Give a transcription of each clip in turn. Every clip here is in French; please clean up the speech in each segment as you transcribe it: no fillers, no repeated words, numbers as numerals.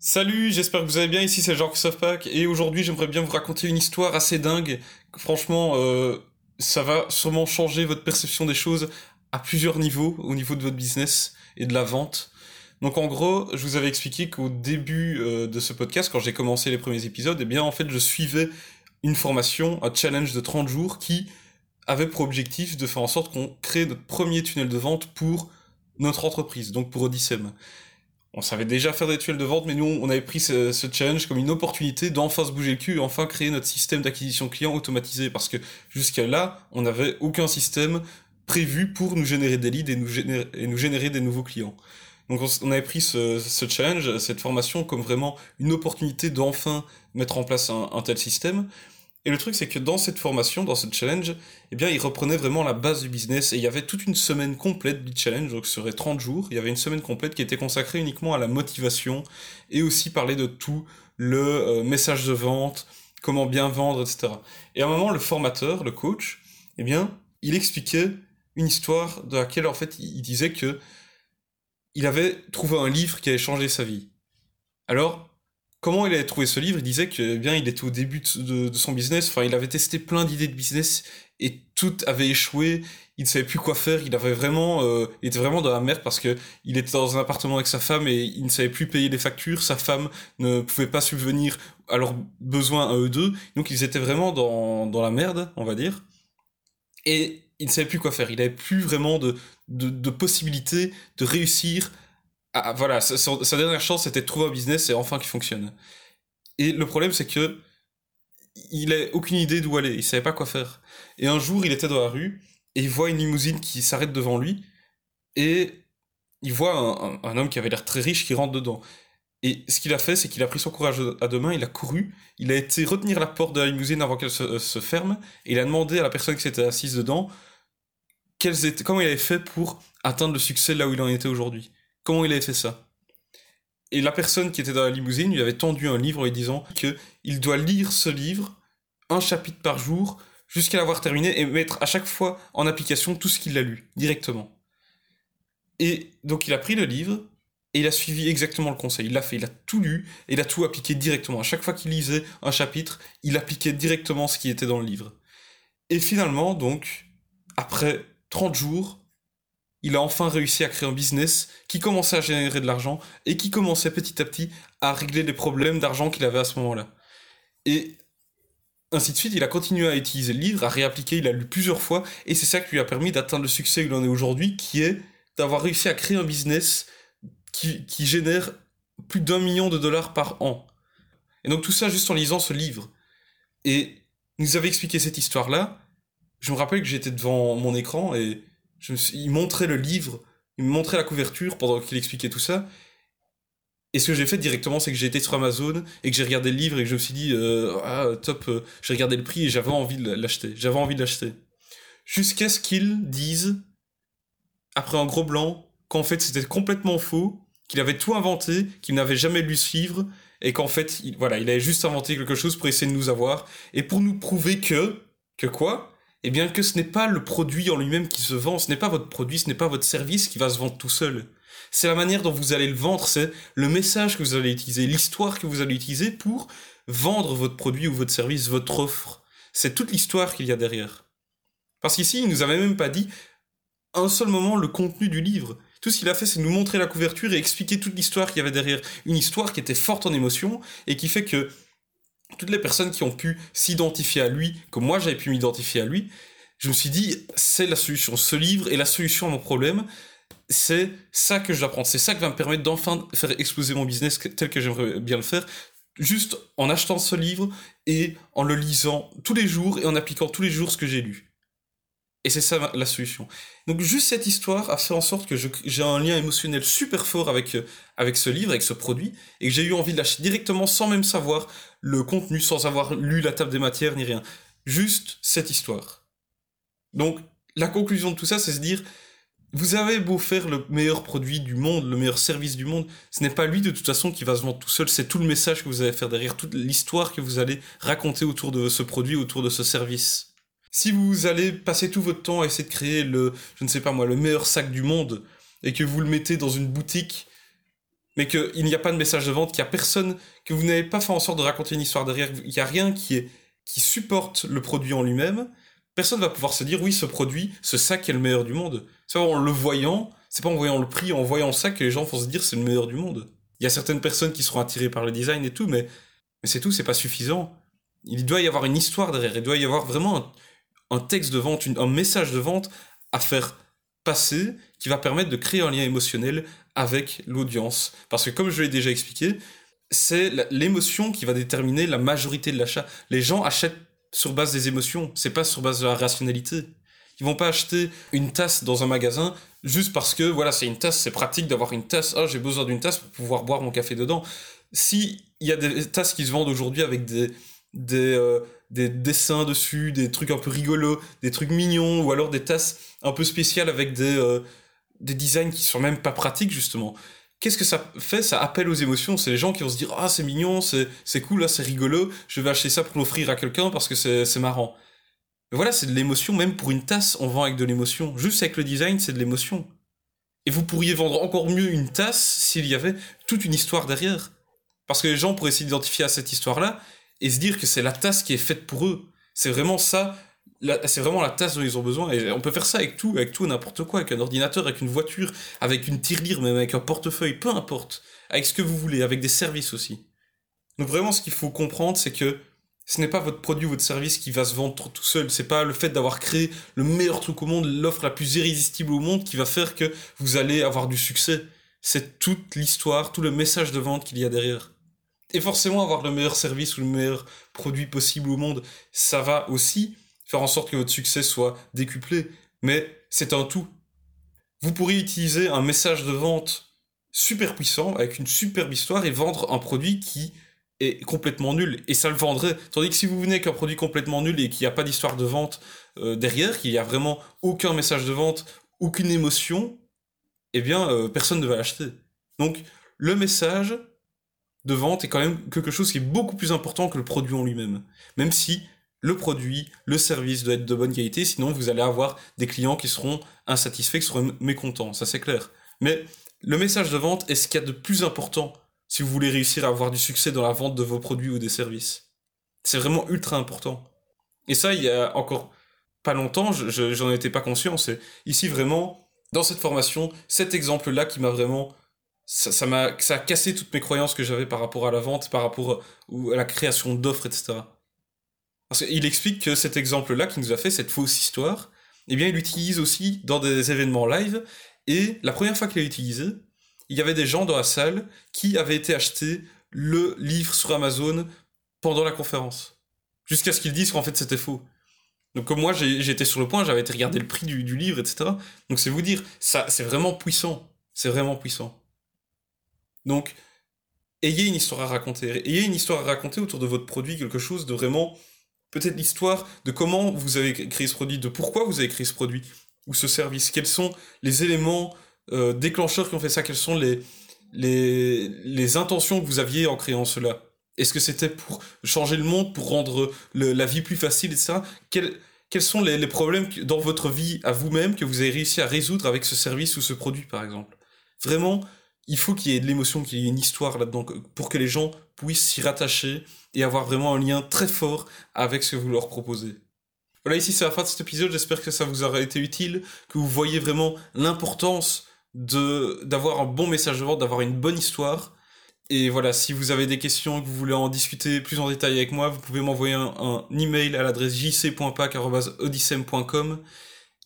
Salut, j'espère que vous allez bien, ici c'est Jean-Christophe Pâques, et aujourd'hui j'aimerais bien vous raconter une histoire assez dingue. Franchement, ça va sûrement changer votre perception des choses à plusieurs niveaux, au niveau de votre business et de la vente. Donc en gros, je vous avais expliqué qu'au début de ce podcast, quand j'ai commencé les premiers épisodes, eh bien en fait je suivais une formation, un challenge de 30 jours qui avait pour objectif de faire en sorte qu'on crée notre premier tunnel de vente pour notre entreprise, donc pour Odysseum. On savait déjà faire des tunnels de vente, mais nous, on avait pris ce challenge comme une opportunité d'enfin se bouger le cul et enfin créer notre système d'acquisition client automatisé. Parce que jusqu'à là, on n'avait aucun système prévu pour nous générer des leads et nous générer des nouveaux clients. Donc on avait pris ce challenge, cette formation, comme vraiment une opportunité d'enfin mettre en place un tel système. Et le truc, c'est que dans cette formation, dans ce challenge, eh bien, il reprenait vraiment la base du business. Et il y avait toute une semaine complète du challenge, donc ce serait 30 jours. Il y avait une semaine complète qui était consacrée uniquement à la motivation et aussi parler de tout le message de vente, comment bien vendre, etc. Et à un moment, le formateur, le coach, eh bien, il expliquait une histoire de laquelle, en fait, il disait que il avait trouvé un livre qui avait changé sa vie. Alors, comment il avait trouvé ce livre? Il disait que, eh bien, il était au début de son business, enfin, il avait testé plein d'idées de business et toutes avaient échoué, il ne savait plus quoi faire, il était vraiment dans la merde parce que il était dans un appartement avec sa femme et il ne savait plus payer les factures, sa femme ne pouvait pas subvenir à leurs besoins à eux deux, donc ils étaient vraiment dans la merde, on va dire. Et il ne savait plus quoi faire, il n'avait plus vraiment de possibilité de réussir. Ah, voilà, sa dernière chance c'était de trouver un business et enfin qui fonctionne. Et le problème c'est que il a aucune idée d'où aller, il savait pas quoi faire. Et un jour il était dans la rue et il voit une limousine qui s'arrête devant lui et il voit un homme qui avait l'air très riche qui rentre dedans. Et ce qu'il a fait, c'est qu'il a pris son courage à deux mains, il a couru, il a été retenir la porte de la limousine avant qu'elle se ferme et il a demandé à la personne qui s'était assise dedans comment il avait fait pour atteindre le succès là où il en était aujourd'hui. Comment il avait fait ça? Et la personne qui était dans la limousine lui avait tendu un livre en lui disant qu'il doit lire ce livre, un chapitre par jour, jusqu'à l'avoir terminé et mettre à chaque fois en application tout ce qu'il a lu, directement. Et donc il a pris le livre et il a suivi exactement le conseil. Il l'a fait, il a tout lu et il a tout appliqué directement. À chaque fois qu'il lisait un chapitre, il appliquait directement ce qui était dans le livre. Et finalement, donc, après 30 jours, il a enfin réussi à créer un business qui commençait à générer de l'argent et qui commençait petit à petit à régler les problèmes d'argent qu'il avait à ce moment-là. Et ainsi de suite, il a continué à utiliser le livre, à réappliquer, il a lu plusieurs fois, et c'est ça qui lui a permis d'atteindre le succès où il en est aujourd'hui, qui est d'avoir réussi à créer un business qui génère plus d'$1 million par an. Et donc tout ça juste en lisant ce livre. Et il nous avait expliqué cette histoire-là. Je me rappelle que j'étais devant mon écran et il montrait le livre, il me montrait la couverture pendant qu'il expliquait tout ça. Et ce que j'ai fait directement, c'est que j'ai été sur Amazon et que j'ai regardé le livre et que je me suis dit top, j'ai regardé le prix et j'avais envie de l'acheter. Jusqu'à ce qu'ils disent, après un gros blanc, qu'en fait c'était complètement faux, qu'il avait tout inventé, qu'il n'avait jamais lu ce livre et qu'en fait, il avait juste inventé quelque chose pour essayer de nous avoir et pour nous prouver que quoi ? Eh bien que ce n'est pas le produit en lui-même qui se vend, ce n'est pas votre produit, ce n'est pas votre service qui va se vendre tout seul. C'est la manière dont vous allez le vendre, c'est le message que vous allez utiliser, l'histoire que vous allez utiliser pour vendre votre produit ou votre service, votre offre. C'est toute l'histoire qu'il y a derrière. Parce qu'ici, il nous avait même pas dit un seul moment le contenu du livre. Tout ce qu'il a fait, c'est nous montrer la couverture et expliquer toute l'histoire qu'il y avait derrière. Une histoire qui était forte en émotion et qui fait que toutes les personnes qui ont pu s'identifier à lui, comme moi j'avais pu m'identifier à lui, je me suis dit, c'est la solution. Ce livre est la solution à mon problème. C'est ça que je dois prendre. C'est ça qui va me permettre d'enfin faire exploser mon business tel que j'aimerais bien le faire, juste en achetant ce livre et en le lisant tous les jours et en appliquant tous les jours ce que j'ai lu. Et c'est ça la solution. Donc juste cette histoire a fait en sorte que j'ai un lien émotionnel super fort avec ce livre, avec ce produit, et que j'ai eu envie de l'acheter directement sans même savoir le contenu, sans avoir lu la table des matières ni rien. Juste cette histoire. Donc la conclusion de tout ça, c'est se dire, vous avez beau faire le meilleur produit du monde, le meilleur service du monde, ce n'est pas lui de toute façon qui va se vendre tout seul, c'est tout le message que vous allez faire derrière, toute l'histoire que vous allez raconter autour de ce produit, autour de ce service. Si vous allez passer tout votre temps à essayer de créer le meilleur sac du monde et que vous le mettez dans une boutique, mais qu'il n'y a pas de message de vente, qu'il n'y a personne, que vous n'avez pas fait en sorte de raconter une histoire derrière, il n'y a rien qui supporte le produit en lui-même, personne ne va pouvoir se dire, oui, ce produit, ce sac est le meilleur du monde. C'est en le voyant, c'est pas en voyant le prix, en voyant ça que les gens vont se dire, c'est le meilleur du monde. Il y a certaines personnes qui seront attirées par le design et tout, mais c'est tout, c'est pas suffisant. Il doit y avoir une histoire derrière, il doit y avoir vraiment un texte de vente, un message de vente à faire passer, qui va permettre de créer un lien émotionnel avec l'audience. Parce que comme je l'ai déjà expliqué, c'est l'émotion qui va déterminer la majorité de l'achat. Les gens achètent sur base des émotions, c'est pas sur base de la rationalité. Ils vont pas acheter une tasse dans un magasin juste parce que voilà, c'est une tasse, c'est pratique d'avoir une tasse, ah, j'ai besoin d'une tasse pour pouvoir boire mon café dedans. Si il y a des tasses qui se vendent aujourd'hui avec des dessins dessus, des trucs un peu rigolos, des trucs mignons, ou alors des tasses un peu spéciales avec des designs qui sont même pas pratiques, justement. Qu'est-ce que ça fait ? Ça appelle aux émotions. C'est les gens qui vont se dire « Ah, c'est mignon, c'est cool, là, c'est rigolo, je vais acheter ça pour l'offrir à quelqu'un parce que c'est marrant. » Mais voilà, c'est de l'émotion. Même pour une tasse, on vend avec de l'émotion. Juste avec le design, c'est de l'émotion. Et vous pourriez vendre encore mieux une tasse s'il y avait toute une histoire derrière. Parce que les gens pourraient s'identifier à cette histoire-là et se dire que c'est la tasse qui est faite pour eux. C'est vraiment ça, c'est vraiment la tasse dont ils ont besoin. Et on peut faire ça avec tout et n'importe quoi, avec un ordinateur, avec une voiture, avec une tirelire, même avec un portefeuille, peu importe. Avec ce que vous voulez, avec des services aussi. Donc vraiment, ce qu'il faut comprendre, c'est que ce n'est pas votre produit ou votre service qui va se vendre tout seul. C'est pas le fait d'avoir créé le meilleur truc au monde, l'offre la plus irrésistible au monde qui va faire que vous allez avoir du succès. C'est toute l'histoire, tout le message de vente qu'il y a derrière. Et forcément, avoir le meilleur service ou le meilleur produit possible au monde, ça va aussi faire en sorte que votre succès soit décuplé. Mais c'est un tout. Vous pourriez utiliser un message de vente super puissant, avec une superbe histoire, et vendre un produit qui est complètement nul. Et ça le vendrait. Tandis que si vous venez avec un produit complètement nul et qu'il n'y a pas d'histoire de vente derrière, qu'il n'y a vraiment aucun message de vente, aucune émotion, eh bien, personne ne va l'acheter. Donc, le message de vente est quand même quelque chose qui est beaucoup plus important que le produit en lui-même. Même si le produit, le service doit être de bonne qualité, sinon vous allez avoir des clients qui seront insatisfaits, qui seront mécontents, ça c'est clair. Mais le message de vente est ce qu'il y a de plus important si vous voulez réussir à avoir du succès dans la vente de vos produits ou des services. C'est vraiment ultra important. Et ça, il y a encore pas longtemps, j'en étais pas conscient. C'est ici vraiment, dans cette formation, cet exemple-là qui m'a vraiment... Ça a cassé toutes mes croyances que j'avais par rapport à la vente, par rapport à la création d'offres, etc. Parce qu'il explique que cet exemple-là qui nous a fait cette fausse histoire, eh bien, il l'utilise aussi dans des événements live. Et la première fois qu'il l'a utilisé, il y avait des gens dans la salle qui avaient été acheter le livre sur Amazon pendant la conférence. Jusqu'à ce qu'ils disent qu'en fait, c'était faux. Donc comme moi, j'étais sur le point, j'avais été regarder le prix du livre, etc. Donc c'est vous dire, ça, c'est vraiment puissant. C'est vraiment puissant. Donc, ayez une histoire à raconter. Ayez une histoire à raconter autour de votre produit, quelque chose de vraiment... Peut-être l'histoire de comment vous avez créé ce produit, de pourquoi vous avez créé ce produit ou ce service. Quels sont les éléments déclencheurs qui ont fait ça ? Quelles sont les intentions que vous aviez en créant cela ? Est-ce que c'était pour changer le monde, pour rendre la vie plus facile, etc. Quels sont les problèmes dans votre vie à vous-même que vous avez réussi à résoudre avec ce service ou ce produit, par exemple ? Vraiment... Il faut qu'il y ait de l'émotion, qu'il y ait une histoire là-dedans, pour que les gens puissent s'y rattacher et avoir vraiment un lien très fort avec ce que vous leur proposez. Voilà, ici c'est la fin de cet épisode, j'espère que ça vous aura été utile, que vous voyez vraiment l'importance d'avoir un bon message de vente, d'avoir une bonne histoire. Et voilà, si vous avez des questions, que vous voulez en discuter plus en détail avec moi, vous pouvez m'envoyer un email à l'adresse jc.pac@odysseum.com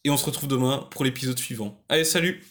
et on se retrouve demain pour l'épisode suivant. Allez, salut!